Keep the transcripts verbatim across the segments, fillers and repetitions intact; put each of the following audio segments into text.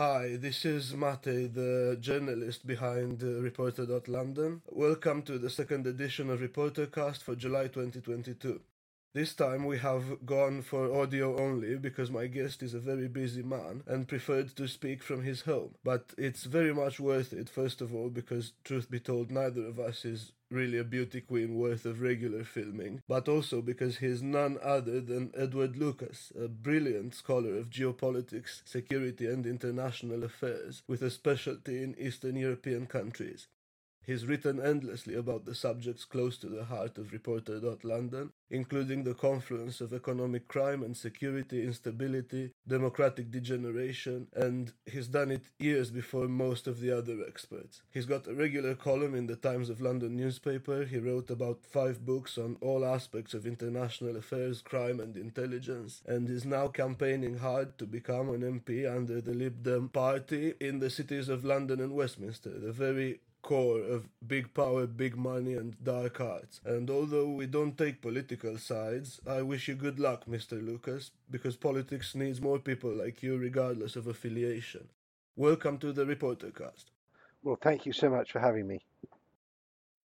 Hi, this is Matej, the journalist behind uh, Reporter dot London. Welcome to the second edition of Reportercast for July twenty twenty-two. This time we have gone for audio only because my guest is a very busy man and preferred to speak from his home. But it's very much worth it, first of all, because truth be told, neither of us is really a beauty queen worth of regular filming, but also because he's none other than Edward Lucas, a brilliant scholar of geopolitics, security and international affairs, with a specialty in Eastern European countries. He's written endlessly about the subjects close to the heart of Reporter dot London, including the confluence of economic crime and security instability, democratic degeneration, and he's done it years before most of the other experts. He's got a regular column in the Times of London newspaper. He wrote about five books on all aspects of international affairs, crime and intelligence, and is now campaigning hard to become an M P under the Lib Dem party in the cities of London and Westminster, the very core of big power, big money and dark arts. And although we don't take political sides, I wish you good luck, Mister Lucas, because politics needs more people like you regardless of affiliation. Welcome to the Reportercast. Well, thank you so much for having me.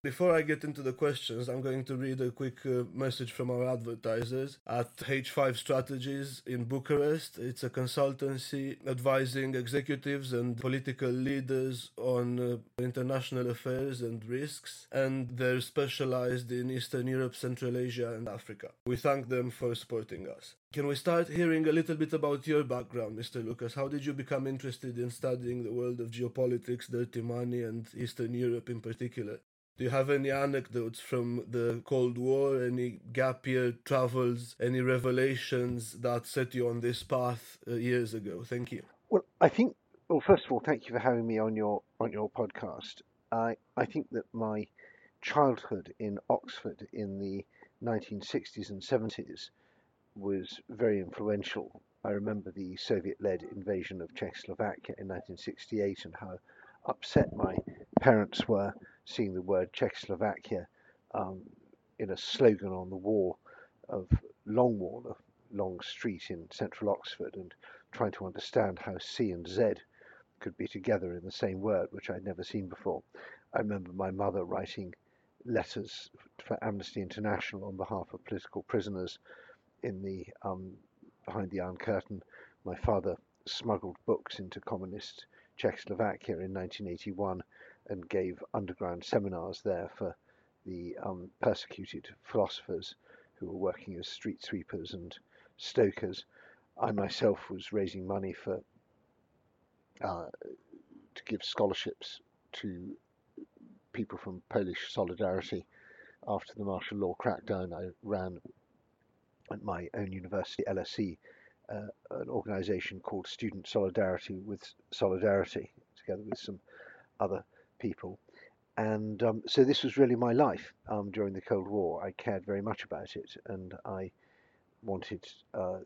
Before I get into the questions, I'm going to read a quick uh, message from our advertisers at H five Strategies in Bucharest. It's a consultancy advising executives and political leaders on uh, international affairs and risks, and they're specialized in Eastern Europe, Central Asia and Africa. We thank them for supporting us. Can we start hearing a little bit about your background, Mister Lucas? How did you become interested in studying the world of geopolitics, dirty money and Eastern Europe in particular? Do you have any anecdotes from the Cold War, any gap year travels, any revelations that set you on this path uh, years ago? Thank you. Well, I think, well, first of all, thank you for having me on your on your podcast. I, I think that my childhood in Oxford in the nineteen sixties and seventies was very influential. I remember the Soviet-led invasion of Czechoslovakia in nineteen sixty-eight and how upset my parents were seeing the word Czechoslovakia um, in a slogan on the wall of Longwall, a long street in central Oxford, and trying to understand how C and Z could be together in the same word, which I'd never seen before. I remember my mother writing letters for Amnesty International on behalf of political prisoners in the um, behind the Iron Curtain. My father smuggled books into communist Czechoslovakia in nineteen eighty-one and gave underground seminars there for the um, persecuted philosophers who were working as street sweepers and stokers. I myself was raising money for uh, to give scholarships to people from Polish Solidarity. After the martial law crackdown, I ran at my own university, L S E, uh, an organisation called Student Solidarity with Solidarity, together with some other people, and um, so this was really my life um, during the Cold War. I cared very much about it, and I wanted uh,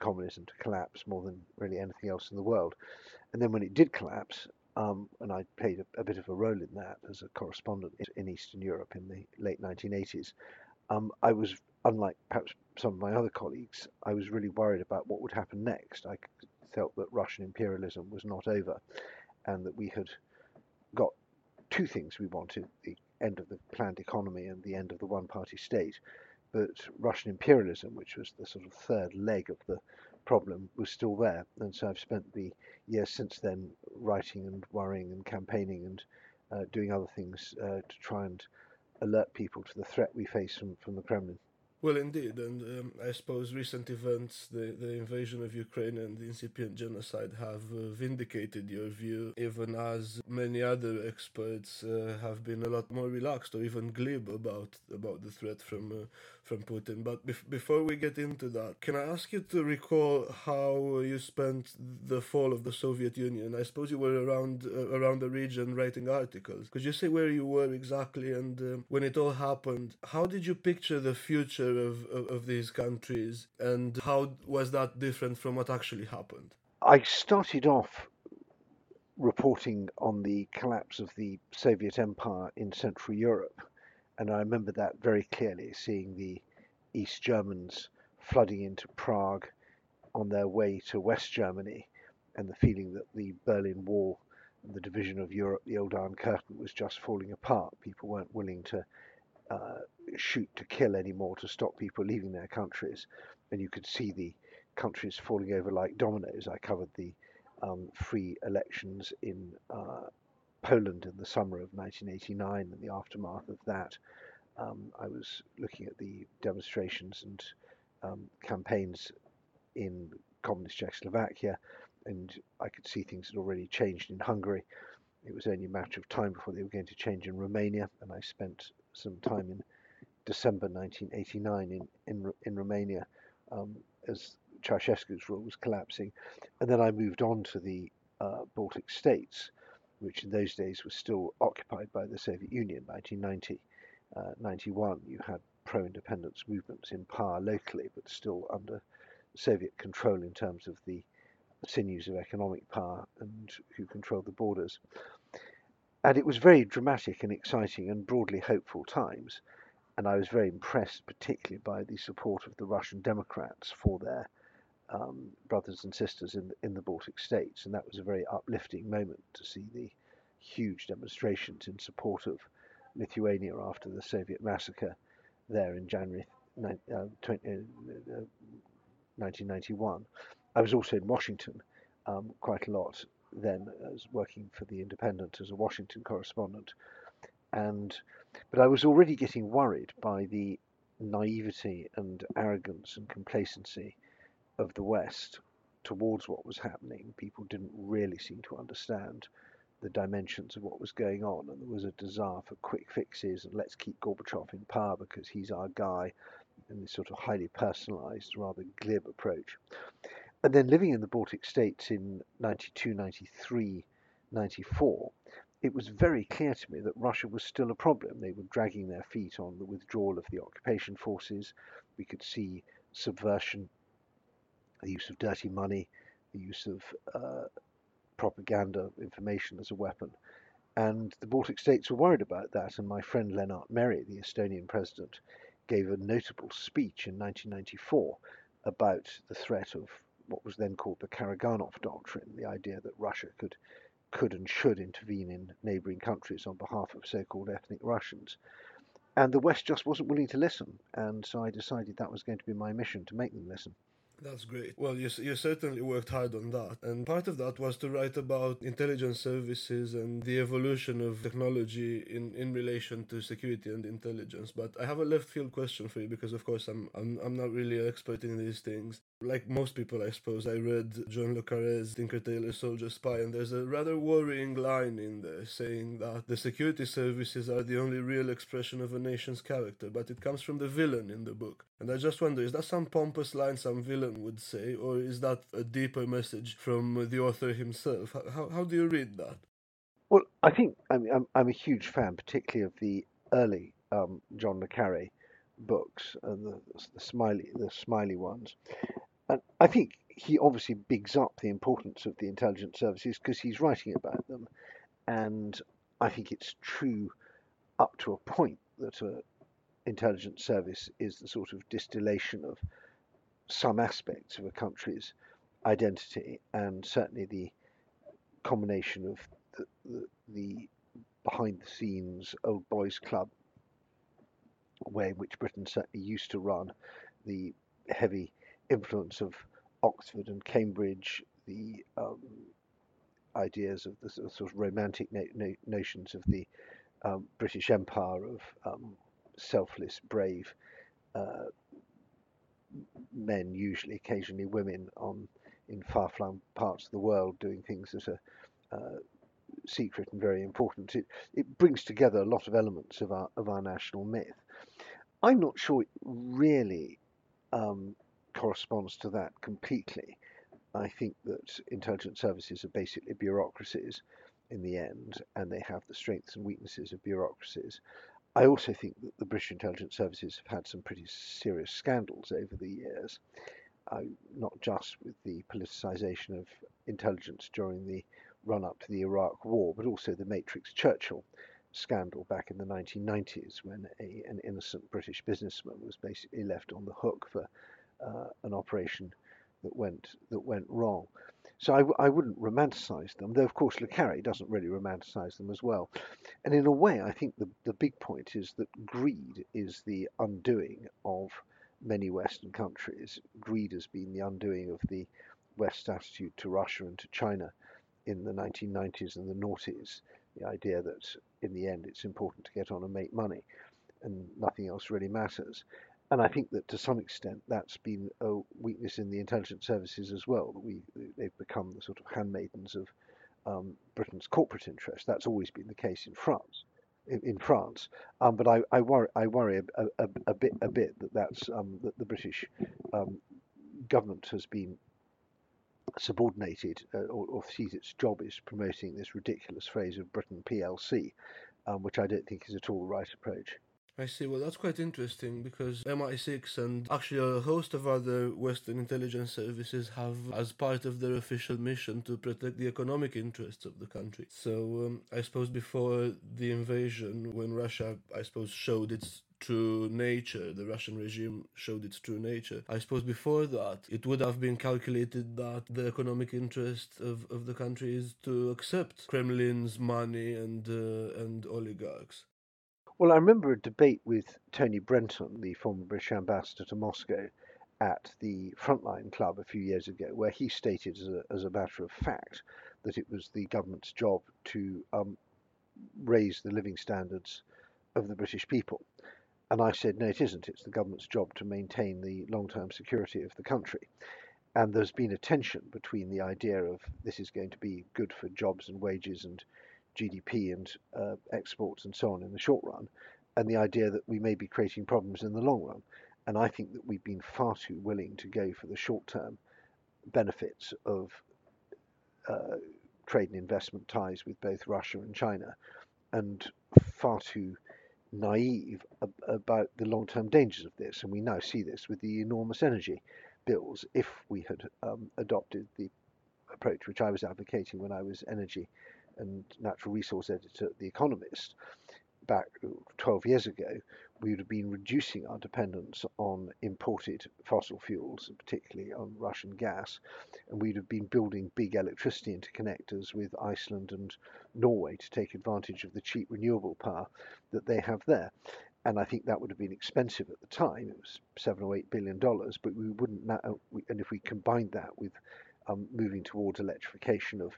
communism to collapse more than really anything else in the world. And then when it did collapse, um, and I played a, a bit of a role in that as a correspondent in Eastern Europe in the late nineteen eighties, um, I was, unlike perhaps some of my other colleagues, I was really worried about what would happen next. I felt that Russian imperialism was not over, and that we had got two things we wanted: the end of the planned economy and the end of the one-party state. But Russian imperialism, which was the sort of third leg of the problem, was still there. And so I've spent the years since then writing and worrying and campaigning and uh, doing other things uh, to try and alert people to the threat we face from, from the Kremlin. Well, indeed, and um, I suppose recent events, the, the invasion of Ukraine and the incipient genocide have uh, vindicated your view, even as many other experts uh, have been a lot more relaxed or even glib about about the threat from uh, from Putin. But bef- before we get into that, can I ask you to recall how you spent the fall of the Soviet Union? I suppose you were around uh, around the region writing articles. Could you say where you were exactly and uh, when it all happened? How did you picture the future Of, of, of these countries, and how was that different from what actually happened? I started off reporting on the collapse of the Soviet Empire in Central Europe, and I remember that very clearly, seeing the East Germans flooding into Prague on their way to West Germany and the feeling that the Berlin Wall, the division of Europe, the old Iron Curtain, was just falling apart. People weren't willing to uh, shoot to kill anymore to stop people leaving their countries, and you could see the countries falling over like dominoes. I covered the um, free elections in uh, Poland in the summer of nineteen eighty-nine and the aftermath of that. Um, I was looking at the demonstrations and um, campaigns in communist Czechoslovakia, and I could see things had already changed in Hungary. It was only a matter of time before they were going to change in Romania, and I spent some time in December nineteen eighty-nine in, in, in Romania um, as Ceausescu's rule was collapsing. And then I moved on to the uh, Baltic states, which in those days was still occupied by the Soviet Union. Nineteen ninety, uh, ninety-one, you had pro-independence movements in power locally, but still under Soviet control in terms of the sinews of economic power and who controlled the borders. And it was very dramatic and exciting and broadly hopeful times, and I was very impressed particularly by the support of the Russian Democrats for their um, brothers and sisters in the, in the Baltic states, and that was a very uplifting moment to see the huge demonstrations in support of Lithuania after the Soviet massacre there in January nineteen ninety-one. I was also in Washington um, quite a lot then, as working for the Independent as a Washington correspondent, and but I was already getting worried by the naivety and arrogance and complacency of the West towards what was happening. People didn't really seem to understand the dimensions of what was going on, and there was a desire for quick fixes and let's keep Gorbachev in power because he's our guy, and this sort of highly personalized, rather glib approach. And then living in the Baltic states in ninety-two, ninety-three, ninety-four, it was very clear to me that Russia was still a problem. They were dragging their feet on the withdrawal of the occupation forces. We could see subversion, the use of dirty money, the use of uh, propaganda, information as a weapon. And the Baltic states were worried about that, and my friend Lennart Meri, the Estonian president, gave a notable speech in nineteen ninety-four about the threat of what was then called the Karaganov Doctrine, the idea that Russia could could and should intervene in neighbouring countries on behalf of so-called ethnic Russians. And the West just wasn't willing to listen, and so I decided that was going to be my mission, to make them listen. That's great. Well, you you certainly worked hard on that, and part of that was to write about intelligence services and the evolution of technology in, in relation to security and intelligence. But I have a left field question for you, because of course I'm I'm I'm not really an expert in these things. Like most people, I suppose, I read John le Carré's Tinker Tailor Soldier Spy, and there's a rather worrying line in there saying that the security services are the only real expression of a nation's character, but it comes from the villain in the book. And I just wonder, is that some pompous line some villain would say, or is that a deeper message from the author himself? How how do you read that? Well, I think I mean, I'm I'm a huge fan, particularly of the early um, John le Carré books, and the, the Smiley the Smiley ones. And I think he obviously bigs up the importance of the intelligence services because he's writing about them. And I think it's true up to a point that an intelligence service is the sort of distillation of some aspects of a country's identity, and certainly the combination of the, the, the behind-the-scenes old boys club way in which Britain certainly used to run, the heavy influence of Oxford and Cambridge, the um, ideas of the sort of romantic no- no- notions of the um, British Empire, of um, selfless, brave uh, men, usually, occasionally women, on in far-flung parts of the world doing things that are uh, secret and very important. It it brings together a lot of elements of our of our national myth. I'm not sure it really Um, corresponds to that completely. I think that intelligence services are basically bureaucracies in the end, and they have the strengths and weaknesses of bureaucracies. I also think that the British intelligence services have had some pretty serious scandals over the years, uh, not just with the politicisation of intelligence during the run-up to the Iraq War, but also the Matrix Churchill scandal back in the nineteen nineties, when a, an innocent British businessman was basically left on the hook for Uh, an operation that went that went wrong. So I, I wouldn't romanticize them, though, of course, Le Carre doesn't really romanticize them as well. And in a way, I think the, the big point is that greed is the undoing of many Western countries. Greed has been the undoing of the West's attitude to Russia and to China in the nineteen nineties and the noughties, the idea that in the end it's important to get on and make money and nothing else really matters. And I think that to some extent that's been a weakness in the intelligence services as well. We, they've become the sort of handmaidens of um, Britain's corporate interests. That's always been the case in France. In, in France, um, but I, I worry, I worry a, a, a bit, a bit that that's um, that the British um, government has been subordinated, uh, or, or sees its job is promoting this ridiculous phrase of Britain P L C, um, which I don't think is at all the right approach. I see. Well, that's quite interesting because M I six and actually a host of other Western intelligence services have as part of their official mission to protect the economic interests of the country. So um, I suppose before the invasion, when Russia, I suppose, showed its true nature, the Russian regime showed its true nature. I suppose before that, it would have been calculated that the economic interest of, of the country is to accept Kremlin's money and uh, and oligarchs. Well, I remember a debate with Tony Brenton, the former British ambassador to Moscow, at the Frontline Club a few years ago, where he stated as a, as a matter of fact that it was the government's job to um, raise the living standards of the British people. And I said, no, it isn't. It's the government's job to maintain the long-term security of the country. And there's been a tension between the idea of this is going to be good for jobs and wages and G D P and uh, exports and so on in the short run, and the idea that we may be creating problems in the long run. And I think that we've been far too willing to go for the short-term benefits of uh, trade and investment ties with both Russia and China, and far too naive ab- about the long-term dangers of this. And we now see this with the enormous energy bills. If we had um, adopted the approach which I was advocating when I was energy and natural resource editor at The Economist back twelve years ago, we would have been reducing our dependence on imported fossil fuels, particularly on Russian gas, and we'd have been building big electricity interconnectors with Iceland and Norway to take advantage of the cheap renewable power that they have there. And I think that would have been expensive at the time. It was seven or eight billion dollars, but we wouldn't now. And if we combined that with um, moving towards electrification of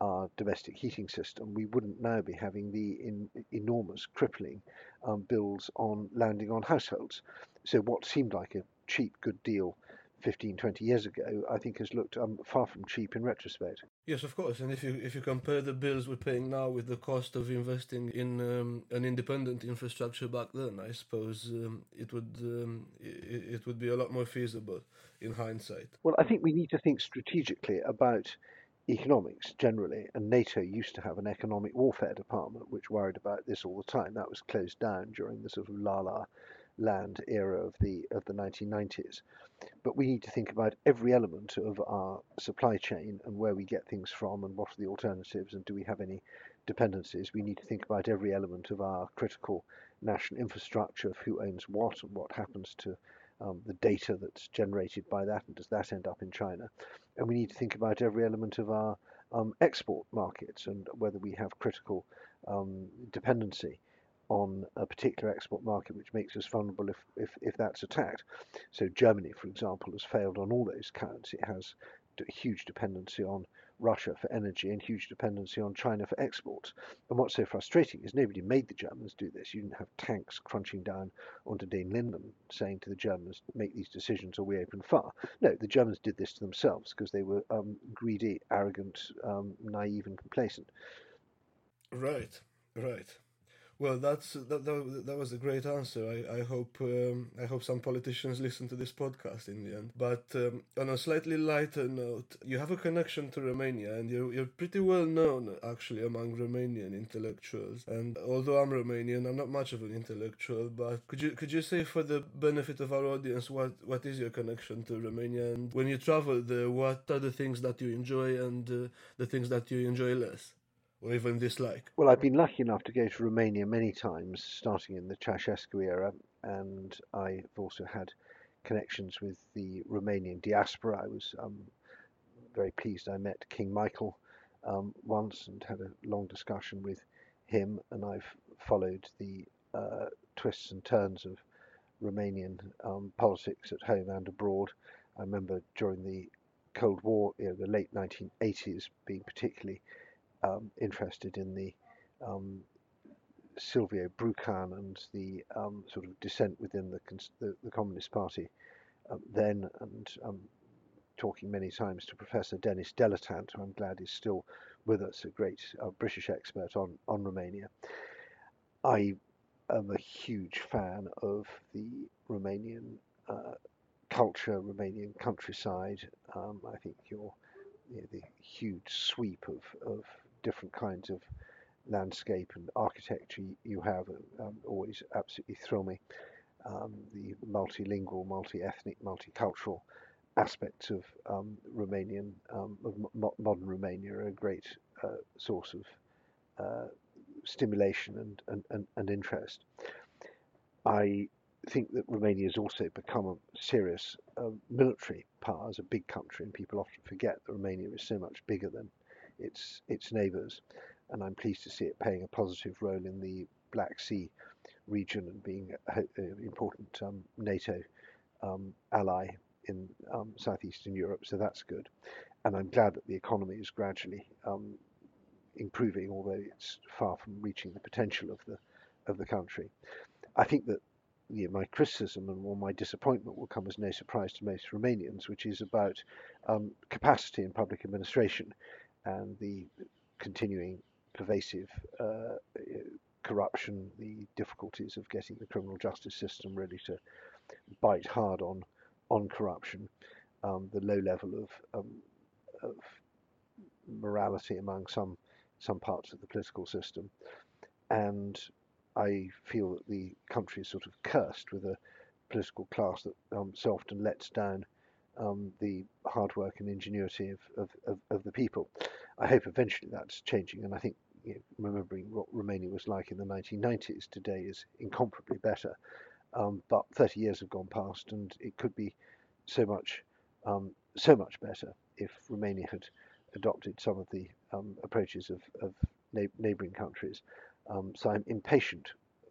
our domestic heating system, we wouldn't now be having the in, enormous crippling um, bills on landing on households. So what seemed like a cheap, good deal fifteen, twenty years ago, I think has looked um, far from cheap in retrospect. Yes, of course. And if you if you compare the bills we're paying now with the cost of investing in um, an independent infrastructure back then, I suppose um, it would um, it, it would be a lot more feasible in hindsight. Well, I think we need to think strategically about economics generally, and NATO used to have an economic warfare department which worried about this all the time. That was closed down during the sort of La La Land era of the of the nineteen nineties. But we need to think about every element of our supply chain and where we get things from and what are the alternatives and do we have any dependencies. We need to think about every element of our critical national infrastructure, of who owns what and what happens to Um, the data that's generated by that, and does that end up in China? And we need to think about every element of our um, export markets and whether we have critical um, dependency on a particular export market, which makes us vulnerable if, if, if that's attacked. So Germany, for example, has failed on all those counts. It has a huge dependency on Russia for energy and huge dependency on China for exports. And what's so frustrating is nobody made the Germans do this. You didn't have tanks crunching down onto Dane Linden saying to the Germans, make these decisions or we open fire. No, the Germans did this to themselves because they were um, greedy, arrogant, um, naive and complacent. Right, right. Well, that's that, that. That was a great answer. I I hope um, I hope some politicians listen to this podcast in the end. But um, on a slightly lighter note, you have a connection to Romania, and you're you're pretty well known actually among Romanian intellectuals. And although I'm Romanian, I'm not much of an intellectual. But could you could you say for the benefit of our audience what, what is your connection to Romania, and when you travel there, what are the things that you enjoy and uh, the things that you enjoy less? Or even dislike? Well, I've been lucky enough to go to Romania many times, starting in the Ceausescu era, and I've also had connections with the Romanian diaspora. I was um, very pleased. I met King Michael um, once and had a long discussion with him, and I've followed the uh, twists and turns of Romanian um, politics at home and abroad. I remember during the Cold War, you know, the late nineteen eighties, being particularly um, interested in the um, Silvio Brucan and the um, sort of dissent within the the, the Communist Party um, then, and um, talking many times to Professor Denis Delatant, who I'm glad is still with us, a great uh, British expert on, on Romania. I am a huge fan of the Romanian uh, culture, Romanian countryside. Um, I think your you know, the huge sweep of, of different kinds of landscape and architecture you have um, always absolutely thrill me. Um, the multilingual, multi-ethnic, multicultural aspects of um, Romanian, um, of mo modern Romania, are a great uh, source of uh, stimulation and, and, and, and interest. I think that Romania has also become a serious uh, military power as a big country, and people often forget that Romania is so much bigger than its its neighbours, and I'm pleased to see it playing a positive role in the Black Sea region and being an important um, NATO um, ally in um, southeastern Europe, so that's good. And I'm glad that the economy is gradually um, improving, although it's far from reaching the potential of the of the country. I think that you know, my criticism and all my disappointment will come as no surprise to most Romanians, which is about um, capacity in public administration and the continuing pervasive uh, corruption, the difficulties of getting the criminal justice system really to bite hard on on corruption, um, the low level of, um, of morality among some some parts of the political system. And I feel that the country is sort of cursed with a political class that um, so often lets down um, the hard work and ingenuity of, of, of, of the people. I hope eventually that's changing, and I think you know, remembering what Romania was like in the nineteen nineties today is incomparably better. Um, but thirty years have gone past, and it could be so much, um, so much better if Romania had adopted some of the um, approaches of, of neighbouring countries. Um, so I'm impatient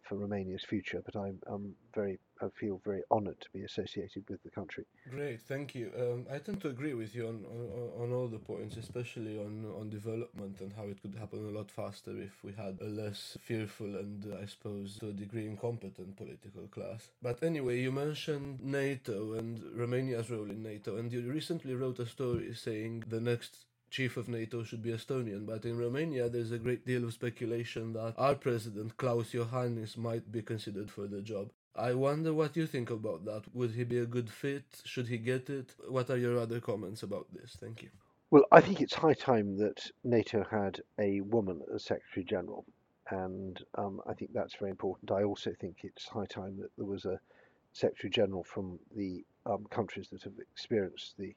for Romania's future, but I'm, I'm very, I feel very honoured to be associated with the country. Great, thank you. Um, I tend to agree with you on, on on all the points, especially on on development and how it could happen a lot faster if we had a less fearful and, uh, I suppose, to a degree incompetent political class. But anyway, you mentioned NATO and Romania's role in NATO, and you recently wrote a story saying the next chief of NATO should be Estonian, but in Romania there's a great deal of speculation that our president, Klaus Johannes, might be considered for the job. I wonder what you think about that. Would he be a good fit? Should he get it? What are your other comments about this? Thank you. Well, I think it's high time that NATO had a woman as Secretary General, and um, I think that's very important. I also think it's high time that there was a Secretary General from the um, countries that have experienced the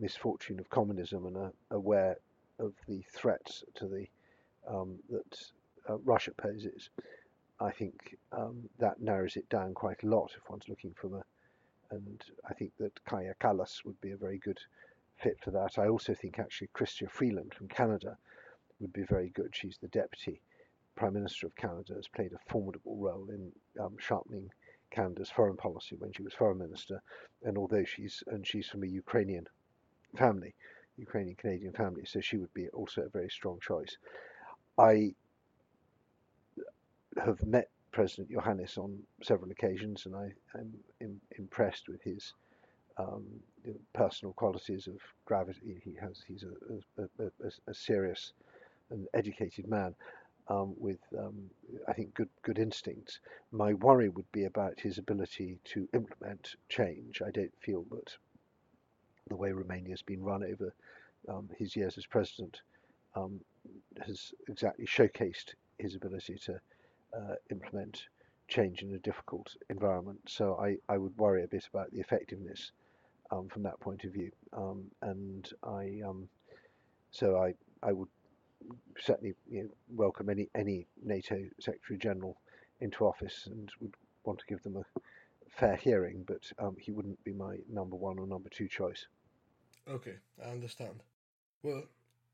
misfortune of communism and are aware of the threats to the um, that uh, Russia poses. I think um, that narrows it down quite a lot if one's looking for the, and I think that Kaja Kallas would be a very good fit for that. I also think actually Chrystia Freeland from Canada would be very good. She's the Deputy Prime Minister of Canada, has played a formidable role in um, sharpening Canada's foreign policy when she was Foreign Minister, and although she's and she's from a Ukrainian family, Ukrainian Canadian family, so she would be also a very strong choice. I have met President Iohannis on several occasions, and I am im impressed with his um, personal qualities of gravity. He has he's a, a, a, a serious and educated man um, with um, I think good good instincts. My worry would be about his ability to implement change. I don't feel that the way Romania has been run over um, his years as president um, has exactly showcased his ability to uh, implement change in a difficult environment. So I, I would worry a bit about the effectiveness um, from that point of view. Um, and I um, so I I would certainly you know, welcome any any NATO Secretary General into office and would want to give them a fair hearing, but um, he wouldn't be my number one or number two choice. Okay, I understand. Well,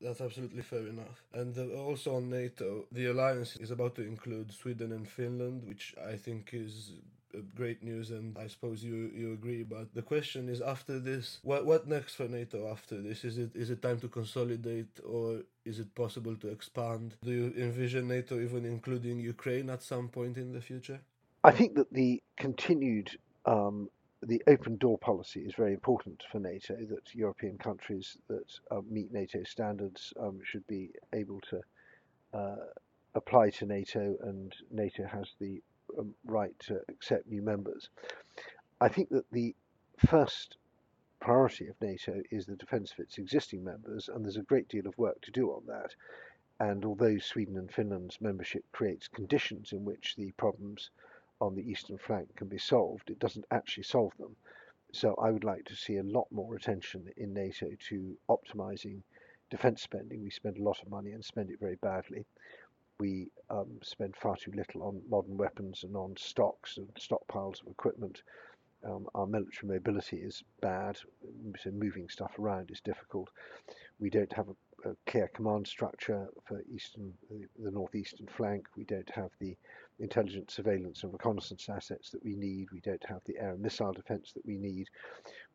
that's absolutely fair enough. And also on NATO, the alliance is about to include Sweden and Finland, which I think is great news, and I suppose you, you agree. But the question is, after this, what what next for NATO after this? Is it is it time to consolidate, or is it possible to expand? Do you envision NATO even including Ukraine at some point in the future? I think that the continued... Um, The open door policy is very important for NATO, that European countries that um, meet NATO standards um, should be able to uh, apply to NATO, and NATO has the um, right to accept new members. I think that the first priority of NATO is the defence of its existing members, and there's a great deal of work to do on that. And although Sweden and Finland's membership creates conditions in which the problems on the eastern flank can be solved, it doesn't actually solve them. So I would like to see a lot more attention in NATO to optimising defence spending. We spend a lot of money and spend it very badly. We um, spend far too little on modern weapons and on stocks and stockpiles of equipment. Um, our military mobility is bad, so moving stuff around is difficult. We don't have a, a clear command structure for eastern, the, the northeastern flank. We don't have the intelligence, surveillance and reconnaissance assets that we need. We don't have the air and missile defence that we need.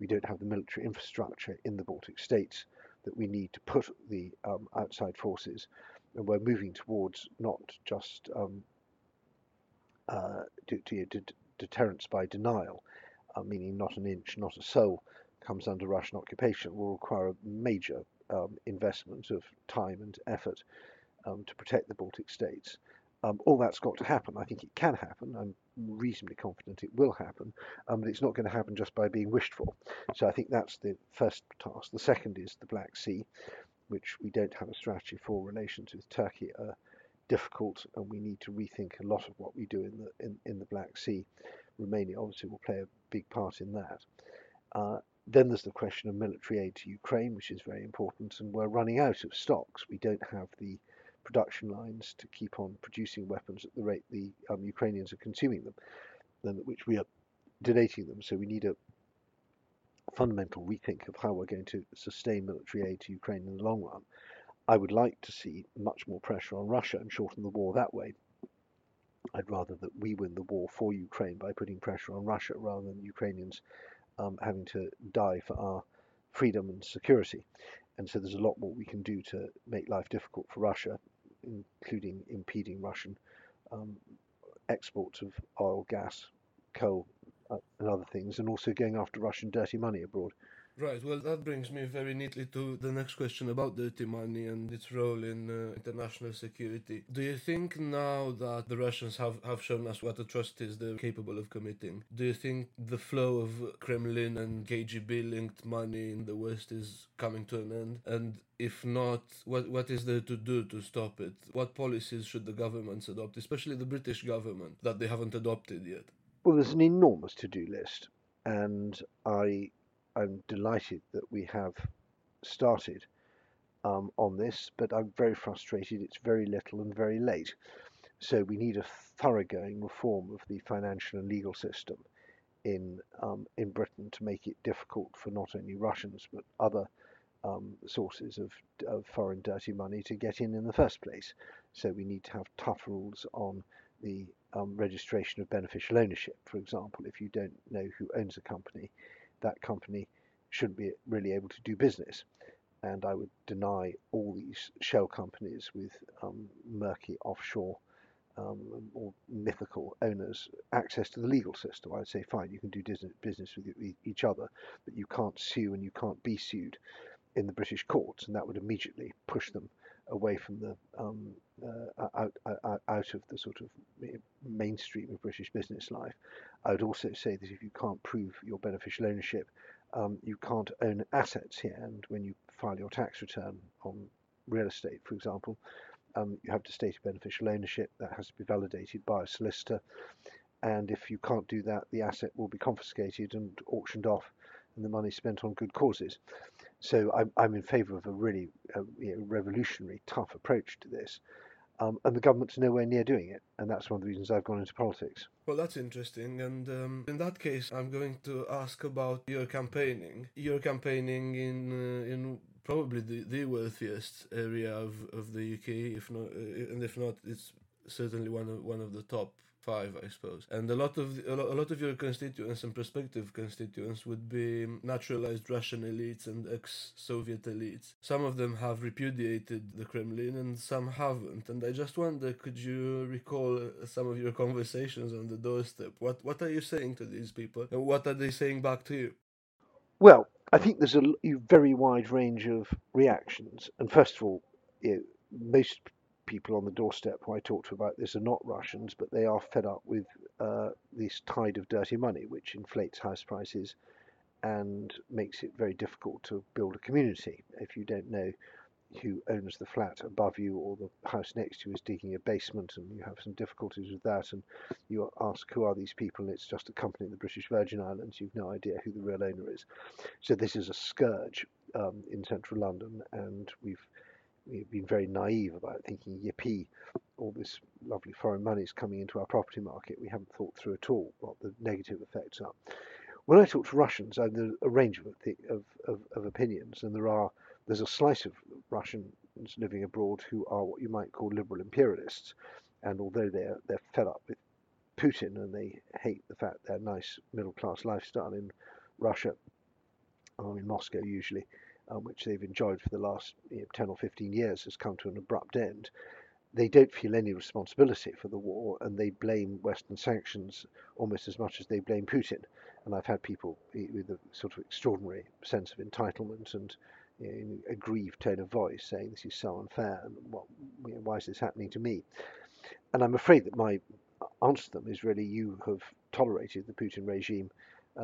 We don't have the military infrastructure in the Baltic states that we need to put the um, outside forces. And we're moving towards not just um, uh, to, to, to deterrence by denial, Uh, meaning not an inch, not a soul comes under Russian occupation, will require a major um, investment of time and effort um, to protect the Baltic states. Um, all that's got to happen. I think it can happen. I'm reasonably confident it will happen, um, but it's not going to happen just by being wished for. So I think that's the first task. The second is the Black Sea, which we don't have a strategy for. Relations with Turkey are difficult, and we need to rethink a lot of what we do in the in, in the Black Sea. Romania obviously will play a big part in that. Uh, then there's the question of military aid to Ukraine, which is very important, and we're running out of stocks. We don't have the production lines to keep on producing weapons at the rate the um, Ukrainians are consuming them, then at which we are donating them. So we need a fundamental rethink of how we're going to sustain military aid to Ukraine in the long run. I would like to see much more pressure on Russia and shorten the war that way. I'd rather that we win the war for Ukraine by putting pressure on Russia rather than Ukrainians um, having to die for our freedom and security. And so there's a lot more we can do to make life difficult for Russia, including impeding Russian um, exports of oil, gas, coal uh, and other things, and also going after Russian dirty money abroad. Right, well, that brings me very neatly to the next question about dirty money and its role in uh, international security. Do you think now that the Russians have, have shown us what atrocities they're capable of committing, do you think the flow of Kremlin and K G B-linked money in the West is coming to an end? And if not, what what is there to do to stop it? What policies should the governments adopt, especially the British government, that they haven't adopted yet? Well, there's an enormous to-do list, and I... I'm delighted that we have started um, on this, but I'm very frustrated it's very little and very late. So we need a thoroughgoing reform of the financial and legal system in um, in Britain to make it difficult for not only Russians but other um, sources of, of foreign dirty money to get in in the first place. So we need to have tough rules on the um, registration of beneficial ownership. For example, if you don't know who owns a company, that company shouldn't be really able to do business. And I would deny all these shell companies with um, murky offshore um, or mythical owners access to the legal system. I'd say, fine, you can do business with each other, but you can't sue and you can't be sued in the British courts. And that would immediately push them away from the um, uh, out, out, out of the sort of mainstream of British business life. I would also say that if you can't prove your beneficial ownership, um, you can't own assets here. And when you file your tax return on real estate, for example, um, you have to state a beneficial ownership that has to be validated by a solicitor. And if you can't do that, the asset will be confiscated and auctioned off, and the money spent on good causes. So I'm, I'm in favour of a really uh, you know, revolutionary, tough approach to this. Um, and the government's nowhere near doing it. And that's one of the reasons I've gone into politics. Well, that's interesting. And um, in that case, I'm going to ask about your campaigning. You're campaigning in uh, in probably the, the wealthiest area of, of the U K, if not, uh, and if not, it's certainly one of one of the top five, I suppose. And a lot of a lot of your constituents and prospective constituents would be naturalized Russian elites and ex-Soviet elites. Some of them have repudiated the Kremlin and some haven't. And I just wonder, could you recall some of your conversations on the doorstep? What what are you saying to these people, and what are they saying back to you? Well, I think there's a very wide range of reactions. And first of all, it, most people on the doorstep who I talk to about this are not Russians, but they are fed up with uh, this tide of dirty money, which inflates house prices and makes it very difficult to build a community if you don't know who owns the flat above you or the house next to you is digging a basement, and you have some difficulties with that, and you ask who are these people, and it's just a company in the British Virgin Islands. You've no idea who the real owner is. So this is a scourge um, in central London, and we've We've been very naive about thinking, yippee, all this lovely foreign money is coming into our property market. We haven't thought through at all what the negative effects are. When I talk to Russians, I have a range of, of, of, of opinions, and there are there's a slice of Russians living abroad who are what you might call liberal imperialists, and although they're they're fed up with Putin and they hate the fact their nice middle-class lifestyle in Russia, or in Moscow usually, Um, which they've enjoyed for the last you know, ten or fifteen years, has come to an abrupt end. They don't feel any responsibility for the war, and they blame Western sanctions almost as much as they blame Putin. And I've had people with a sort of extraordinary sense of entitlement and you know, in a aggrieved tone of voice saying, this is so unfair, and what, you know, why is this happening to me? And I'm afraid that my answer to them is really, you have tolerated the Putin regime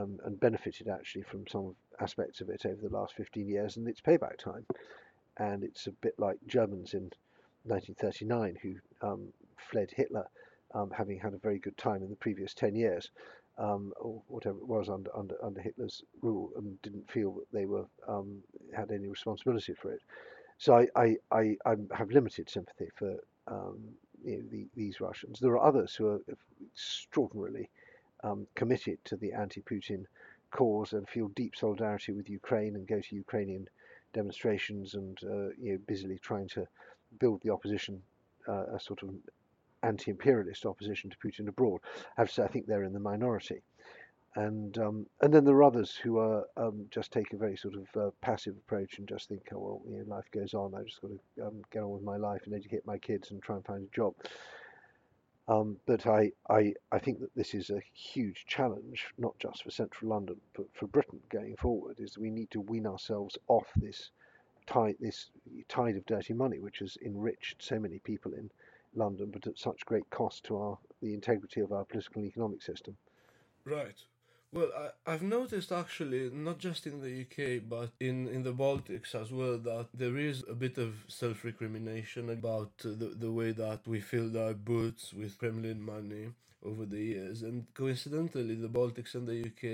Um, and benefited actually from some aspects of it over the last fifteen years, and it's payback time. And it's a bit like Germans in nineteen thirty-nine who um, fled Hitler, um, having had a very good time in the previous ten years um, or whatever it was under, under under Hitler's rule, and didn't feel that they were um, had any responsibility for it. So I I, I, I have limited sympathy for um, you know, the, these Russians. There are others who are extraordinarily Um, committed to the anti-Putin cause and feel deep solidarity with Ukraine and go to Ukrainian demonstrations and uh, you know, busily trying to build the opposition, uh, a sort of anti-imperialist opposition to Putin abroad. I have to say, I think they're in the minority. And um, and then there are others who are um, just take a very sort of uh, passive approach and just think, oh well, you know, life goes on. I just got to um, get on with my life and educate my kids and try and find a job. Um, but I, I, I think that this is a huge challenge, not just for central London, but for Britain going forward, is we need to wean ourselves off this tide, this tide of dirty money, which has enriched so many people in London, but at such great cost to our the integrity of our political and economic system. Right. Well, I, I've noticed actually, not just in the U K, but in, in the Baltics as well, that there is a bit of self-recrimination about uh, the, the way that we filled our boots with Kremlin money over the years. And coincidentally, the Baltics and the U K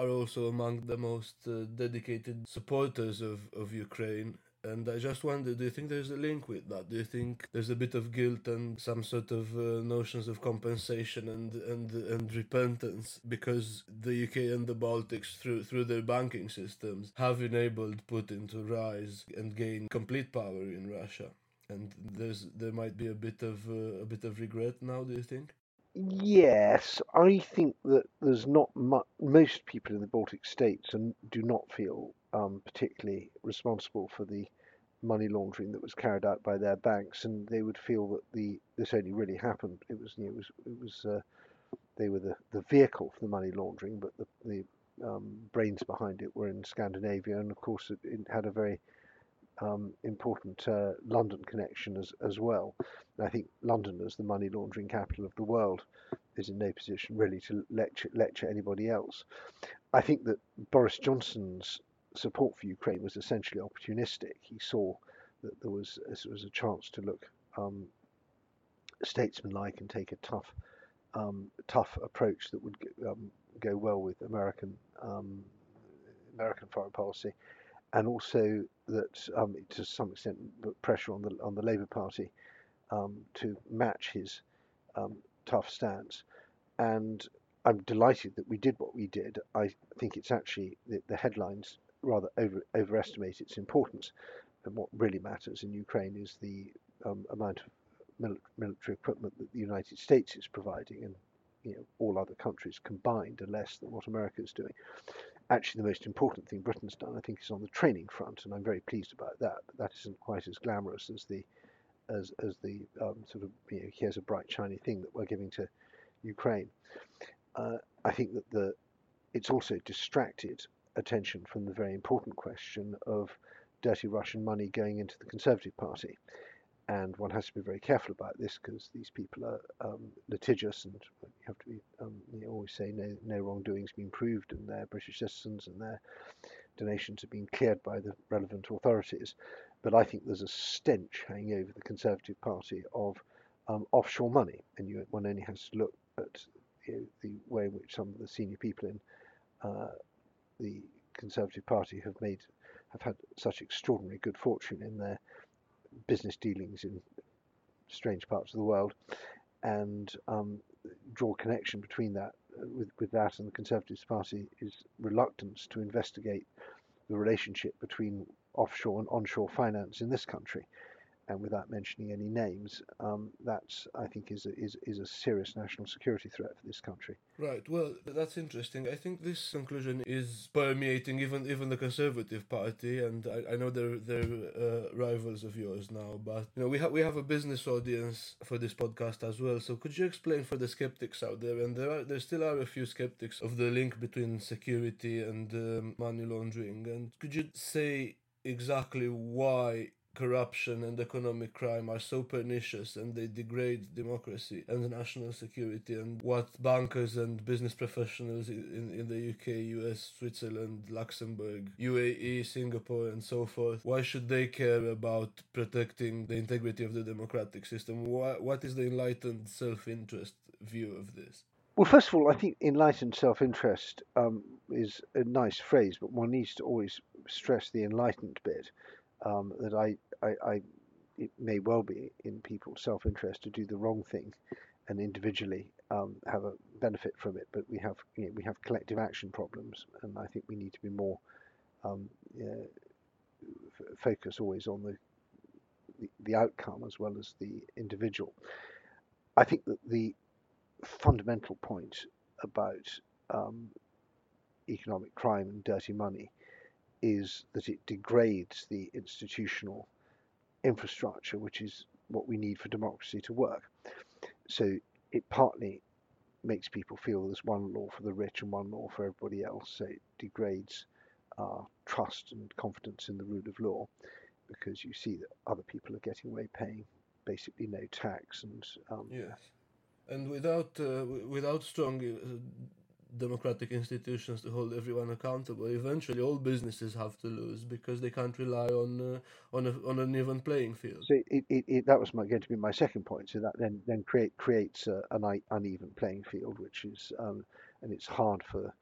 are also among the most uh, dedicated supporters of, of Ukraine. And I just wonder, do you think there's a link with that? Do you think there's a bit of guilt and some sort of uh, notions of compensation and, and and repentance because the U K and the Baltics, through through their banking systems, have enabled Putin to rise and gain complete power in Russia? And there's there might be a bit of uh, a bit of regret now, do you think? Yes, I think that there's not much. Most people in the Baltic states and do not feel um, particularly responsible for the money laundering that was carried out by their banks, and they would feel that the this only really happened. It was it was it was uh, they were the, the vehicle for the money laundering, but the the um, brains behind it were in Scandinavia, and of course it, it had a very Um, important uh, London connection as, as well. And I think London, as the money laundering capital of the world, is in no position really to lecture, lecture anybody else. I think that Boris Johnson's support for Ukraine was essentially opportunistic. He saw that there was, this was a chance to look um, statesmanlike and take a tough, um, tough approach that would um, go well with American, um, American foreign policy. And also that, um, to some extent, pressure on the on the Labour Party um, to match his um, tough stance. And I'm delighted that we did what we did. I think it's actually the, the headlines rather over, overestimate its importance. And what really matters in Ukraine is the um, amount of mil military equipment that the United States is providing, and you know, all other countries combined are less than what America is doing. Actually, the most important thing Britain's done, I think, is on the training front, and I'm very pleased about that. But that isn't quite as glamorous as the as as the um, sort of you know, here's a bright shiny thing that we're giving to Ukraine. Uh, I think that the it's also distracted attention from the very important question of dirty Russian money going into the Conservative Party, and one has to be very careful about this because these people are um, litigious, and you have to be um, you always say no, no wrongdoing has been proved, and they're British citizens, and their donations have been cleared by the relevant authorities. But I think there's a stench hanging over the Conservative Party of um, offshore money, and you, one only has to look at you know, the way in which some of the senior people in uh, the Conservative Party have made have had such extraordinary good fortune in their business dealings in strange parts of the world, and um, draw connection between that uh, with, with that and the Conservative Party is reluctance to investigate the relationship between offshore and onshore finance in this country. And without mentioning any names, um, that's, I think, is a, is, is a serious national security threat for this country. Right. Well, that's interesting. I think this conclusion is permeating even even the Conservative Party, and I, I know they're they're uh, rivals of yours now. But you know, we have we have a business audience for this podcast as well. So could you explain for the skeptics out there, and there are there still are a few skeptics of the link between security and um, money laundering, and could you say exactly why corruption and economic crime are so pernicious and they degrade democracy and national security, and what bankers and business professionals in, in the U K, U S, Switzerland, Luxembourg, U A E, Singapore and so forth, why should they care about protecting the integrity of the democratic system? Why, what is the enlightened self-interest view of this? Well, first of all, I think enlightened self-interest um, is a nice phrase, but one needs to always stress the enlightened bit. Um, that I, I, I, it may well be in people's self-interest to do the wrong thing, and individually um, have a benefit from it. But we have, you know, we have collective action problems, and I think we need to be more um, uh, f focus always on the, the the outcome as well as the individual. I think that the fundamental point about um, economic crime and dirty money is that it degrades the institutional infrastructure, which is what we need for democracy to work. So it partly makes people feel there's one law for the rich and one law for everybody else, so it degrades our trust and confidence in the rule of law, because you see that other people are getting away paying basically no tax. And um, yes. And without, uh, without strong... Uh, democratic institutions to hold everyone accountable, eventually all businesses have to lose because they can't rely on uh, on, a, on an even playing field. So it, it, it, that was my, going to be my second point. So that then then create creates a, an uneven playing field, which is um, and it's hard for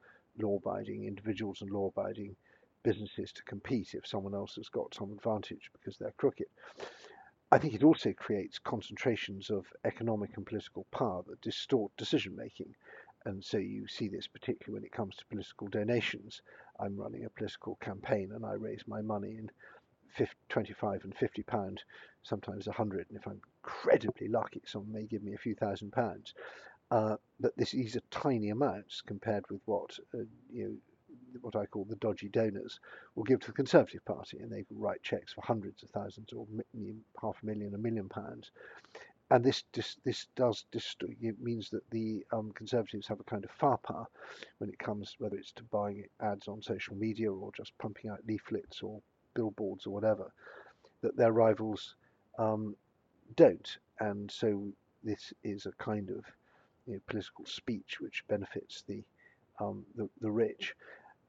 law-abiding individuals and law-abiding businesses to compete if someone else has got some advantage because they're crooked. I think it also creates concentrations of economic and political power that distort decision making. And so you see this particularly when it comes to political donations. I'm running a political campaign and I raise my money in twenty-five and fifty pounds, sometimes a hundred, and if I'm incredibly lucky, someone may give me a few thousand pounds. Uh, but this, these are tiny amounts compared with what uh, you know, what I call the dodgy donors will give to the Conservative Party, and they will write cheques for hundreds of thousands or half a million, a million pounds. And this this, this does it means that the um, Conservatives have a kind of firepower when it comes, whether it's to buying ads on social media or just pumping out leaflets or billboards or whatever, that their rivals um, don't. And so this is a kind of you know, political speech which benefits the um, the, the rich.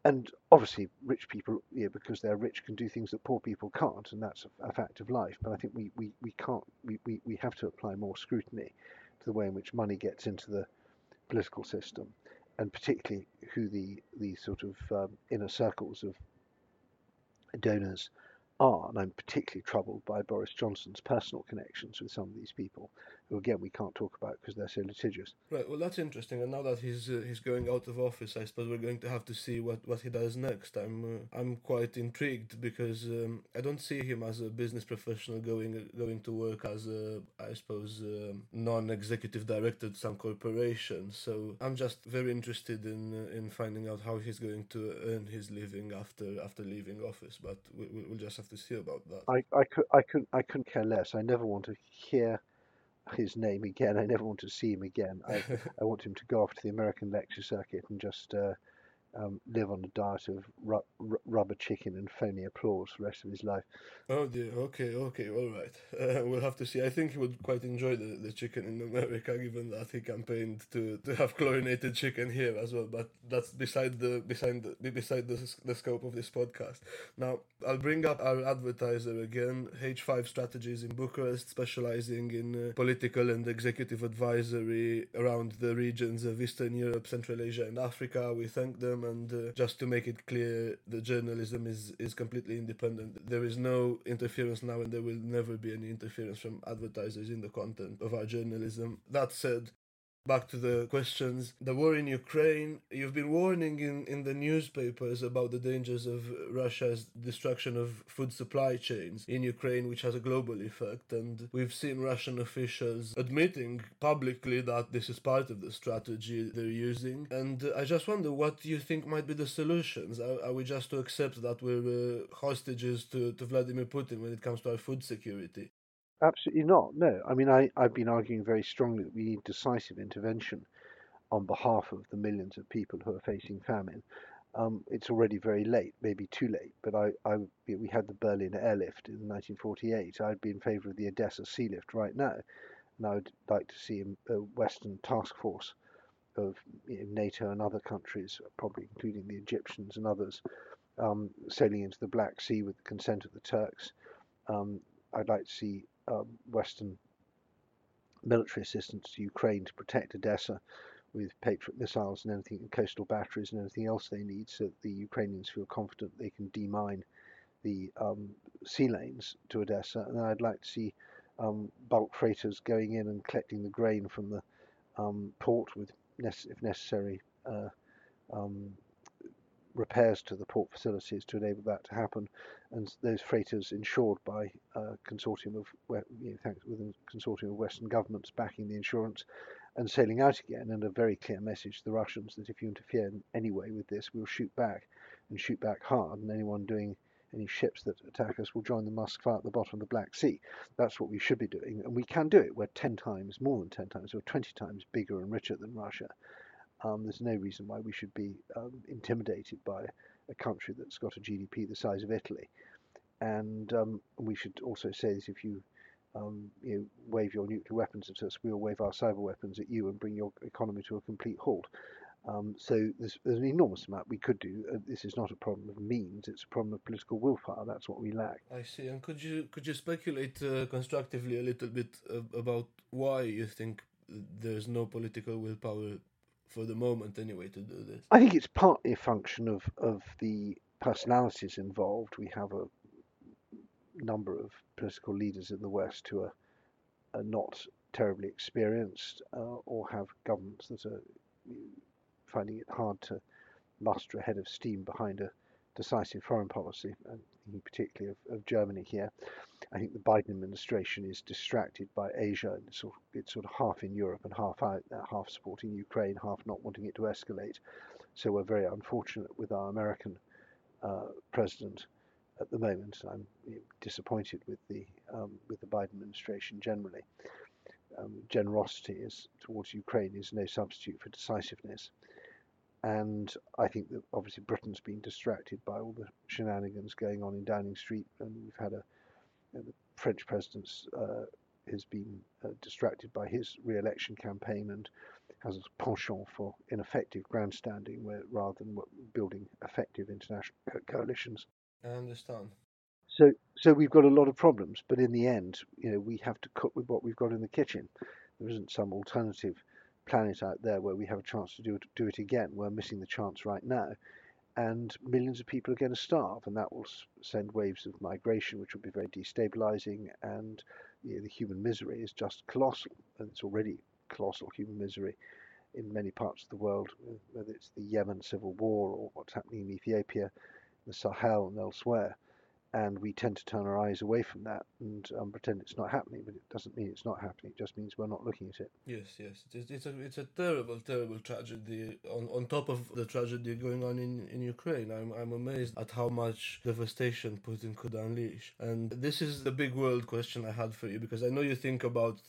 And obviously, rich people, you know, because they're rich, can do things that poor people can't, and that's a, a fact of life. But I think we, we, we can't we, we, we have to apply more scrutiny to the way in which money gets into the political system, and particularly who the the sort of um, inner circles of donors are. And I'm particularly troubled by Boris Johnson's personal connections with some of these people, who again we can't talk about because they're so litigious. Right, well that's interesting, and now that he's uh, he's going out of office, I suppose we're going to have to see what, what he does next. I'm uh, I'm quite intrigued because um, I don't see him as a business professional going going to work as a, I suppose, um, non-executive director at some corporation, so I'm just very interested in uh, in finding out how he's going to earn his living after after leaving office, but we, we'll just have to see about that. I, I, could, I, could, I couldn't care less. I never want to hear his name again. I never want to see him again. I, I want him to go off to the American lecture circuit and just uh, um, live on a diet of ru- r- rubber chicken and phony applause for the rest of his life. Oh dear, okay, okay, all right. Uh, we'll have to see. I think he would quite enjoy the, the chicken in America, given that he campaigned to, to have chlorinated chicken here as well, but that's beside the beside the, beside the, the scope of this podcast. Now, I'll bring up our advertiser again, H five Strategies in Bucharest, specializing in uh, political and executive advisory around the regions of Eastern Europe, Central Asia and Africa. We thank them, and uh, just to make it clear, the journalism is, is completely independent. There is no interference now, and there will never be any interference from advertisers in the content of our journalism. That said, back to the questions. The war in Ukraine, you've been warning in, in the newspapers about the dangers of Russia's destruction of food supply chains in Ukraine, which has a global effect, and we've seen Russian officials admitting publicly that this is part of the strategy they're using, and uh, I just wonder what you think might be the solutions. Are, are we just to accept that we're uh, hostages to, to Vladimir Putin when it comes to our food security? Absolutely not, no. I mean, I, I've been arguing very strongly that we need decisive intervention on behalf of the millions of people who are facing famine. Um, it's already very late, maybe too late, but I, I we had the Berlin airlift in nineteen forty-eight. I'd be in favour of the Odessa sea lift right now, and I would like to see a Western task force of you know, NATO and other countries, probably including the Egyptians and others, um, sailing into the Black Sea with the consent of the Turks. Um, I'd like to see Um, Western military assistance to Ukraine to protect Odessa with Patriot missiles and anything, and coastal batteries and anything else they need, so that the Ukrainians feel confident they can demine the um, sea lanes to Odessa. And I'd like to see um, bulk freighters going in and collecting the grain from the um, port with, if necessary, uh, um, repairs to the port facilities to enable that to happen, and those freighters insured by a consortium of you know, thanks with a consortium of Western governments backing the insurance, and sailing out again. And a very clear message to the Russians that if you interfere in any way with this, we'll shoot back, and shoot back hard. And anyone doing any ships that attack us will join the Musk fire at the bottom of the Black Sea. That's what we should be doing, and we can do it. We're ten times more than ten times, or twenty times bigger and richer than Russia. Um, there's no reason why we should be um, intimidated by a country that's got a G D P the size of Italy. And um, we should also say that if you, um, you know, wave your nuclear weapons at us, we'll wave our cyber weapons at you and bring your economy to a complete halt. Um, so there's, there's an enormous amount we could do. Uh, this is not a problem of means; it's a problem of political willpower. That's what we lack. I see. And could you could you speculate uh, constructively a little bit uh, about why you think there's no political willpower? For the moment, anyway, to do this. I think it's partly a function of, of the personalities involved. We have a number of political leaders in the West who are, are not terribly experienced uh, or have governments that are finding it hard to muster a head of steam behind a decisive foreign policy, and particularly of, of Germany here. I think the Biden administration is distracted by Asia, and it's sort of, it's sort of half in Europe and half out, half supporting Ukraine, half not wanting it to escalate. So we're very unfortunate with our American uh, president at the moment. I'm disappointed with the um, with the Biden administration generally. Um, generosity is towards Ukraine is no substitute for decisiveness. And I think that obviously Britain's been distracted by all the shenanigans going on in Downing Street, and we've had a you know, the French president uh, has been uh, distracted by his re-election campaign and has a penchant for ineffective grandstanding, where rather than building effective international coalitions. I understand. So, so we've got a lot of problems, but in the end, you know, we have to cook with what we've got in the kitchen. There isn't some alternative planet out there where we have a chance to do it, do it again. We're missing the chance right now, and millions of people are going to starve, and that will send waves of migration, which will be very destabilizing, and you know, the human misery is just colossal, and it's already colossal human misery in many parts of the world, whether it's the Yemen civil war or what's happening in Ethiopia, the Sahel and elsewhere. And we tend to turn our eyes away from that and um, pretend it's not happening, but it doesn't mean it's not happening. It just means we're not looking at it. Yes, yes. It's, it's a it's a terrible, terrible tragedy. On on top of the tragedy going on in, in Ukraine, I'm I'm amazed at how much devastation Putin could unleash. And this is the big world question I had for you, because I know you think about,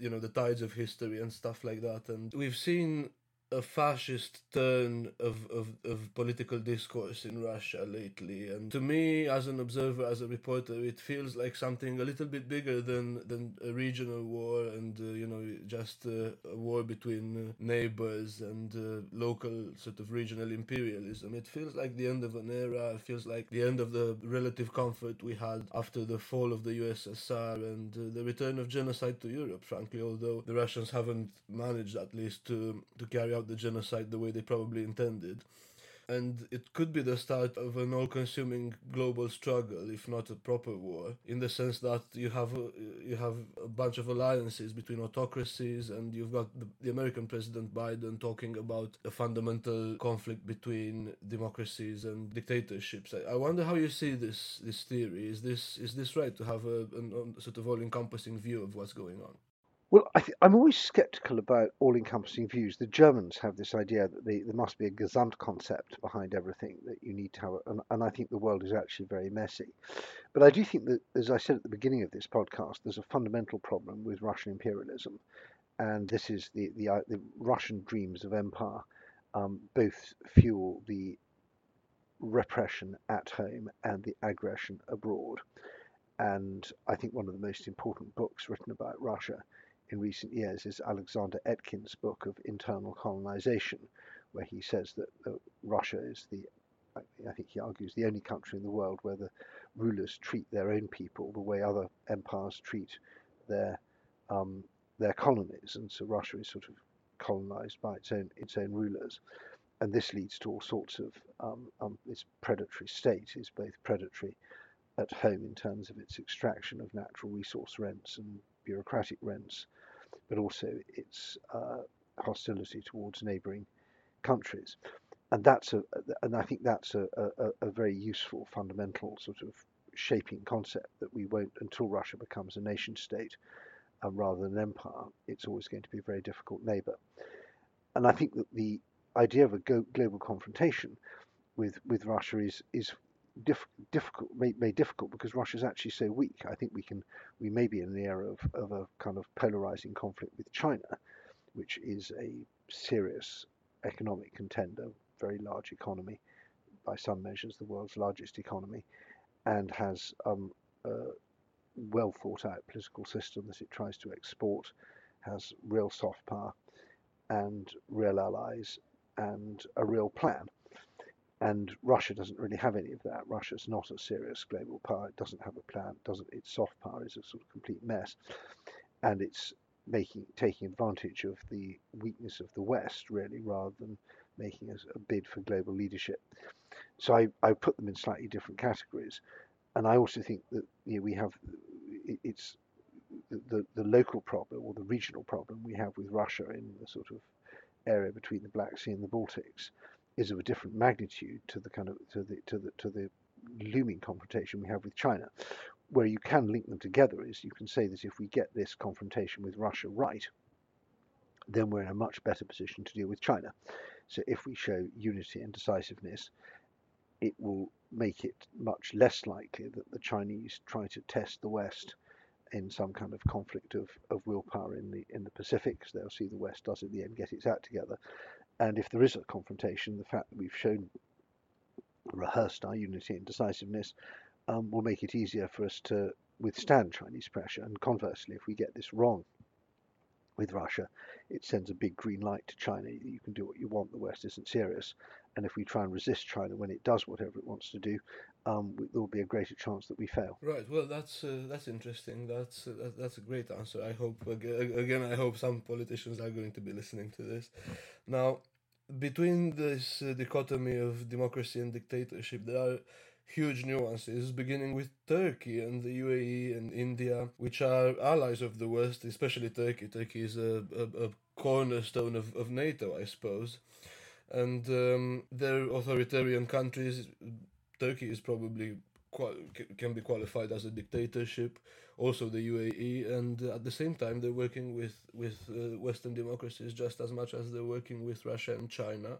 you know, the tides of history and stuff like that. And we've seen a fascist turn of, of, of political discourse in Russia lately. And to me, as an observer, as a reporter, it feels like something a little bit bigger than, than a regional war and, uh, you know, just uh, a war between uh, neighbors and uh, local sort of regional imperialism. It feels like the end of an era. It feels like the end of the relative comfort we had after the fall of the U S S R and uh, the return of genocide to Europe, frankly, although the Russians haven't managed at least to, to carry out the genocide the way they probably intended. And it could be the start of an all-consuming global struggle, if not a proper war, in the sense that you have a, you have a bunch of alliances between autocracies, and you've got the, the American President Biden talking about a fundamental conflict between democracies and dictatorships. I, I wonder how you see this this theory. Is this is this right to have a, a, a sort of all-encompassing view of what's going on? Well, I th- I'm always sceptical about all-encompassing views. The Germans have this idea that they, there must be a Gesamtkonzept behind everything, that you need to have, a, and, and I think the world is actually very messy. But I do think that, as I said at the beginning of this podcast, there's a fundamental problem with Russian imperialism, and this is the, the, uh, the Russian dreams of empire um, both fuel the repression at home and the aggression abroad. And I think one of the most important books written about Russia in recent years is Alexander Etkin's book of Internal Colonization, where he says that uh, Russia is the, I think he argues, the only country in the world where the rulers treat their own people the way other empires treat their um, their colonies. And so Russia is sort of colonized by its own its own rulers, and this leads to all sorts of um, um, this predatory state is both predatory at home in terms of its extraction of natural resource rents and bureaucratic rents, but also its uh, hostility towards neighbouring countries, and that's a, and I think that's a, a, a very useful fundamental sort of shaping concept, that we won't, until Russia becomes a nation state um, rather than an empire, it's always going to be a very difficult neighbour. And I think that the idea of a go- global confrontation with with Russia is is Diff, difficult, made, made difficult because Russia is actually so weak. I think we can, we may be in the era of, of a kind of polarizing conflict with China, which is a serious economic contender, very large economy, by some measures the world's largest economy, and has um, a well thought out political system that it tries to export, has real soft power and real allies and a real plan. And Russia doesn't really have any of that. Russia's not a serious global power. It doesn't have a plan. Doesn't its soft power is a sort of complete mess, and it's making taking advantage of the weakness of the West really, rather than making a, a bid for global leadership. So I, I put them in slightly different categories, and I also think that, you know, we have it, it's the the local problem or the regional problem we have with Russia in the sort of area between the Black Sea and the Baltics is of a different magnitude to the kind of to the to the to the looming confrontation we have with China. Where you can link them together is you can say that if we get this confrontation with Russia right, then we're in a much better position to deal with China. So if we show unity and decisiveness, it will make it much less likely that the Chinese try to test the West in some kind of conflict of, of willpower in the in the Pacific, because they'll see the West does in the end get its act together. And if there is a confrontation, the fact that we've shown, rehearsed our unity and decisiveness um, will make it easier for us to withstand Chinese pressure. And conversely, if we get this wrong with Russia, it sends a big green light to China. You can do what you want, the West isn't serious. And if we try and resist China when it does whatever it wants to do, um, there will be a greater chance that we fail. Right. Well, that's uh, that's interesting. That's uh, that's a great answer. I hope again. I hope some politicians are going to be listening to this. Now, between this uh, dichotomy of democracy and dictatorship, there are huge nuances, beginning with Turkey and the U A E and India, which are allies of the West, especially Turkey. Turkey is a, a, a cornerstone of, of NATO, I suppose. And um, they're authoritarian countries. Turkey is probably qual- can be qualified as a dictatorship, also the U A E, and at the same time they're working with, with uh, Western democracies just as much as they're working with Russia and China.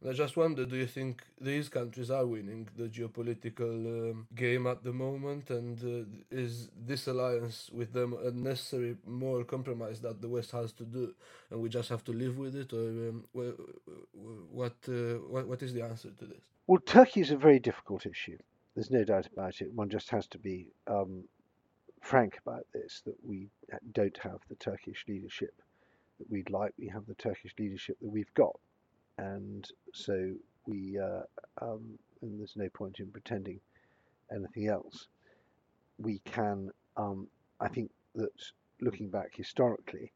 And I just wonder, do you think these countries are winning the geopolitical um, game at the moment, and uh, is this alliance with them a necessary more compromise that the West has to do, and we just have to live with it, or um, what, uh, what, what is the answer to this? Well, Turkey is a very difficult issue. There's no doubt about it. One just has to be um, frank about this, that we don't have the Turkish leadership that we'd like. We have the Turkish leadership that we've got. And so we, uh, um, and there's no point in pretending anything else. We can, um, I think that looking back historically,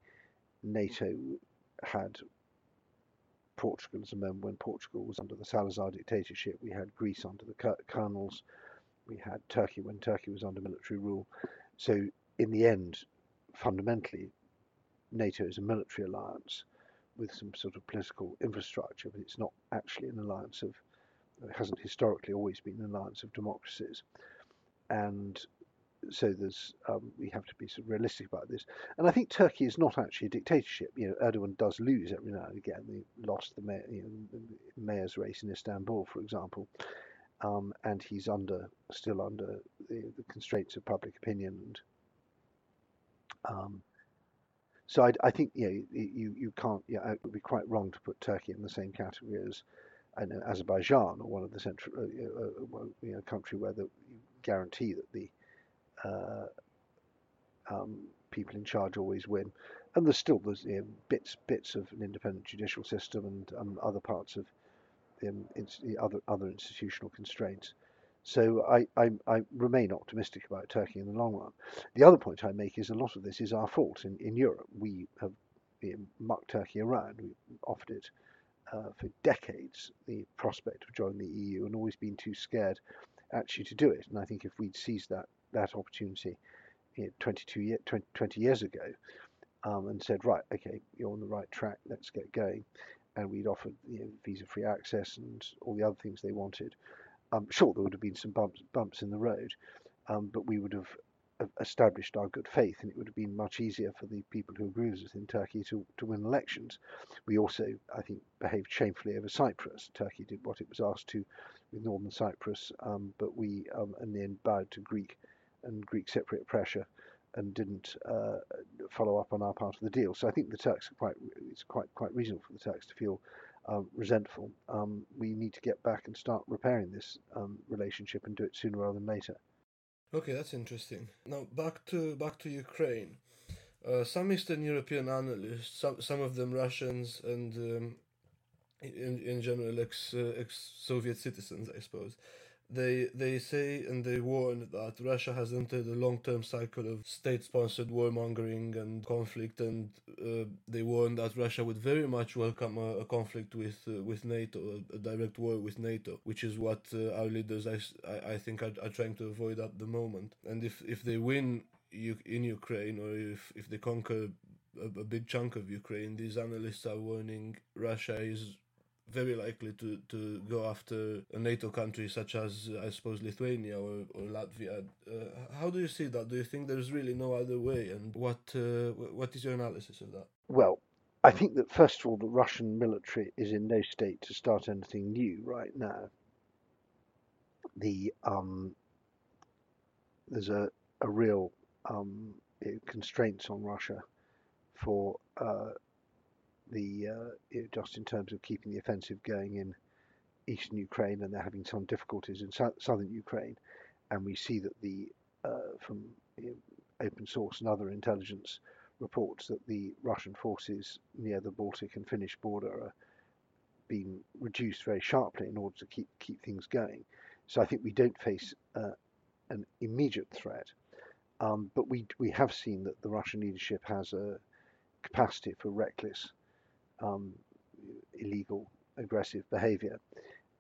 NATO had Portugal as a member when Portugal was under the Salazar dictatorship. We had Greece under the colonels. We had Turkey when Turkey was under military rule. So in the end, fundamentally, NATO is a military alliance with some sort of political infrastructure, but it's not actually an alliance of, it hasn't historically always been an alliance of democracies. And so there's, um, we have to be sort of realistic about this. And I think Turkey is not actually a dictatorship. You know, Erdogan does lose every now and again. He lost the, mayor, you know, the mayor's race in Istanbul, for example. Um, and he's under, still under the, the constraints of public opinion. And, um, So I, I think you, know, you you can't. You know, it would be quite wrong to put Turkey in the same category as, I know, Azerbaijan, or one of the central uh, uh, you know, country where the, you guarantee that the uh, um, people in charge always win. And there's still there's you know, bits bits of an independent judicial system and um, other parts of um, in, other other institutional constraints. So I, I, I remain optimistic about Turkey in the long run. The other point I make is a lot of this is our fault in, in Europe. We have mucked Turkey around. We offered it uh, for decades the prospect of joining the E U and always been too scared actually to do it. And I think if we'd seized that, that opportunity you know, twenty-two year, twenty, twenty years ago um, and said, right, okay, you're on the right track, let's get going. And we'd offered you know, visa-free access and all the other things they wanted. I'm sure there would have been some bumps bumps in the road, um, but we would have established our good faith, and it would have been much easier for the people who agree with us in Turkey to, to win elections. We also, I think, behaved shamefully over Cyprus. Turkey did what it was asked to with northern Cyprus, um, but we um, in the end bowed to Greek and Greek Cypriot pressure and didn't uh, follow up on our part of the deal. So I think the Turks are quite, it's quite, quite reasonable for the Turks to feel Uh, resentful. Um, we need to get back and start repairing this um, relationship and do it sooner rather than later. Okay, that's interesting. Now back to back to Ukraine. Uh, some Eastern European analysts, some some of them Russians and um, in in general ex uh, ex Soviet citizens, I suppose. They they say and they warn that Russia has entered a long-term cycle of state-sponsored warmongering and conflict, and uh, they warn that Russia would very much welcome a, a conflict with uh, with NATO, a, a direct war with NATO, which is what uh, our leaders, I, I think, are, are trying to avoid at the moment. And if, if they win U- in Ukraine, or if, if they conquer a, a big chunk of Ukraine, these analysts are warning Russia is very likely to, to go after a NATO country such as, uh, I suppose, Lithuania or, or Latvia. Uh, how do you see that? Do you think there's really no other way? And what uh, what is your analysis of that? Well, I think that, first of all, the Russian military is in no state to start anything new right now. The um, There's a, a real um, constraints on Russia for... Uh, The uh, just in terms of keeping the offensive going in eastern Ukraine, and they're having some difficulties in so- southern Ukraine, and we see that the uh, from you know, open source and other intelligence reports that the Russian forces near the Baltic and Finnish border are being reduced very sharply in order to keep keep things going. So I think we don't face uh, an immediate threat, um, but we we have seen that the Russian leadership has a capacity for reckless, Um, illegal, aggressive behaviour,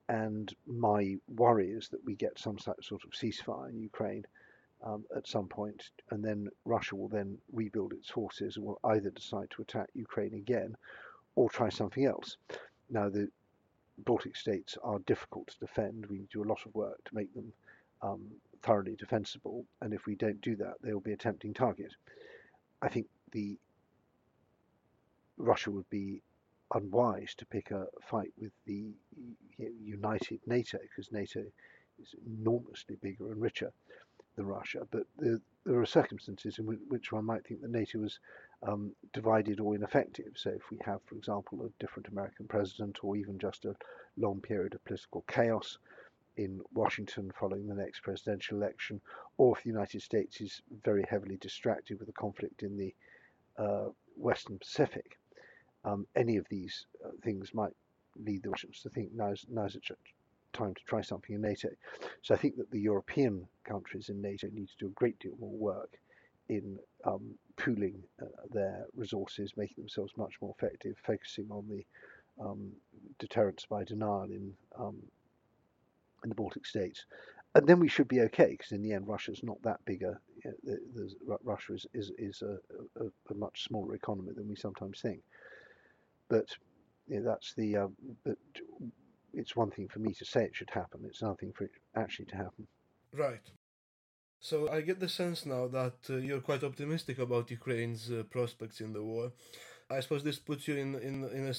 And my worry is that we get some sort of ceasefire in Ukraine um, at some point, and then Russia will then rebuild its forces and will either decide to attack Ukraine again or try something else. Now, the Baltic states are difficult to defend. We do a lot of work to make them um, thoroughly defensible, and if we don't do that, they will be a tempting target. I think the Russia would be unwise to pick a fight with the united NATO, because NATO is enormously bigger and richer than Russia. But there, there are circumstances in which one might think that NATO was um, divided or ineffective. So if we have, for example, a different American president, or even just a long period of political chaos in Washington following the next presidential election, or if the United States is very heavily distracted with the conflict in the uh, Western Pacific, Um, any of these uh, things might lead the Russians to think now's, now's it's time to try something in NATO. So I think that the European countries in NATO need to do a great deal more work in um, pooling uh, their resources, making themselves much more effective, focusing on the um, deterrence by denial in, um, in the Baltic states. And then we should be okay, because in the end, Russia's not that big a, you know, the, the, Russia is, is, is a, a, a much smaller economy than we sometimes think. But you know, that's the. Um, but it's one thing for me to say it should happen. It's another thing for it actually to happen. Right. So I get the sense now that uh, you're quite optimistic about Ukraine's uh, prospects in the war. I suppose this puts you in in in a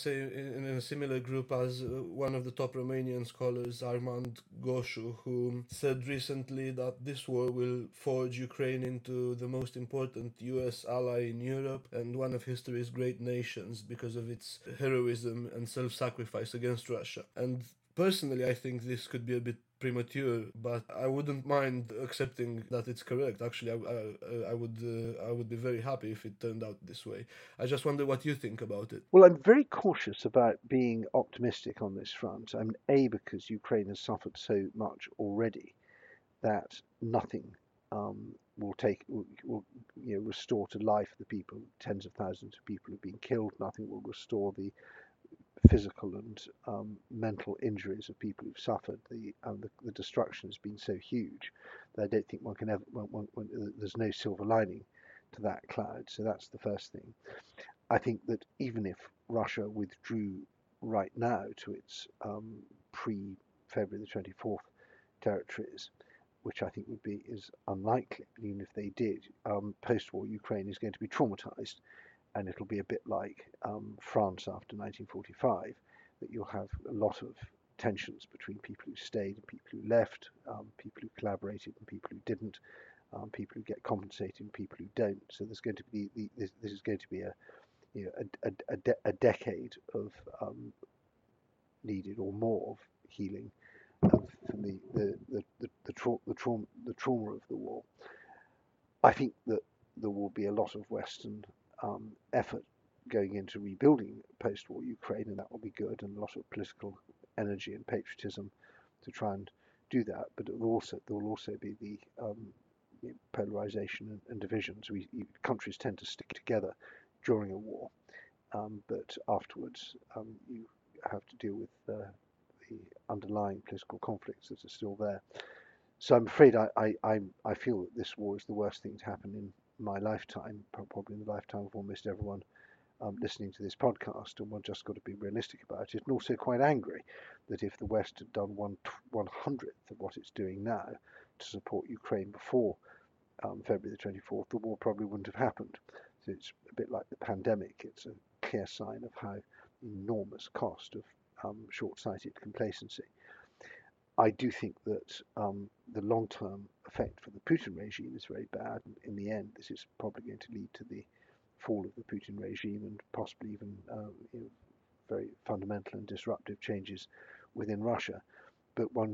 in a similar group as uh, one of the top Romanian scholars, Armand Goshu, who said recently that this war will forge Ukraine into the most important U S ally in Europe and one of history's great nations because of its heroism and self-sacrifice against Russia. And personally, I think this could be a bit premature, but I wouldn't mind accepting that it's correct. Actually, I, I, I would uh, I would be very happy if it turned out this way. I just wonder what you think about it. Well, I'm very cautious about being optimistic on this front. I mean, A, because Ukraine has suffered so much already that nothing um, will take will, will you know, restore to life the people. Tens of thousands of people have been killed. Nothing will restore the physical and um, mental injuries of people who've suffered. The, um, the the destruction has been so huge that I don't think one can ever. One, one, one, there's no silver lining to that cloud. So that's the first thing. I think that even if Russia withdrew right now to its um, pre-February the twenty-fourth territories, which I think would be is unlikely. Even if they did, um, post-war Ukraine is going to be traumatized. And it'll be a bit like um, France after nineteen forty-five, that you'll have a lot of tensions between people who stayed and people who left, um, people who collaborated and people who didn't, um, people who get compensated and people who don't. So there's going to be the, this, this is going to be a you know a a, a, de- a decade of um, needed or more of healing um, from the the the the, the, tra- the trauma the trauma of the war. I think that there will be a lot of Western Um, effort going into rebuilding post-war Ukraine, and that will be good, and a lot of political energy and patriotism to try and do that. But it will also, there will also be the um, you know, polarization and, and divisions. We you, countries tend to stick together during a war, um, but afterwards um, you have to deal with uh, the underlying political conflicts that are still there. So I'm afraid I, I, I, I feel that this war is the worst thing to happen in my lifetime, probably in the lifetime of almost everyone um, listening to this podcast, and one just got to be realistic about it, and also quite angry that if the West had done one one hundredth of what it's doing now to support Ukraine before um, February the twenty-fourth, the war probably wouldn't have happened. So it's a bit like the pandemic. It's a clear sign of how enormous cost of um, short-sighted complacency. I do think that um, the long-term effect for the Putin regime is very bad. In the end, this is probably going to lead to the fall of the Putin regime and possibly even uh, you know, very fundamental and disruptive changes within Russia. But one,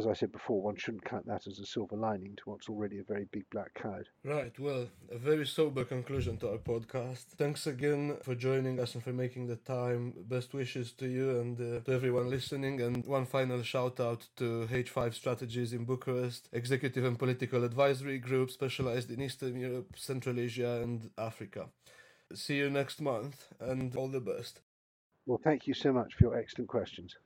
as I said before, one shouldn't count that as a silver lining to what's already a very big black cloud. Right, well, a very sober conclusion to our podcast. Thanks again for joining us and for making the time. Best wishes to you and uh, to everyone listening. And one final shout out to H five Strategies in Bucharest, Executive and Political Advisory Group specialized in Eastern Europe, Central Asia and Africa. See you next month and all the best. Well, thank you so much for your excellent questions.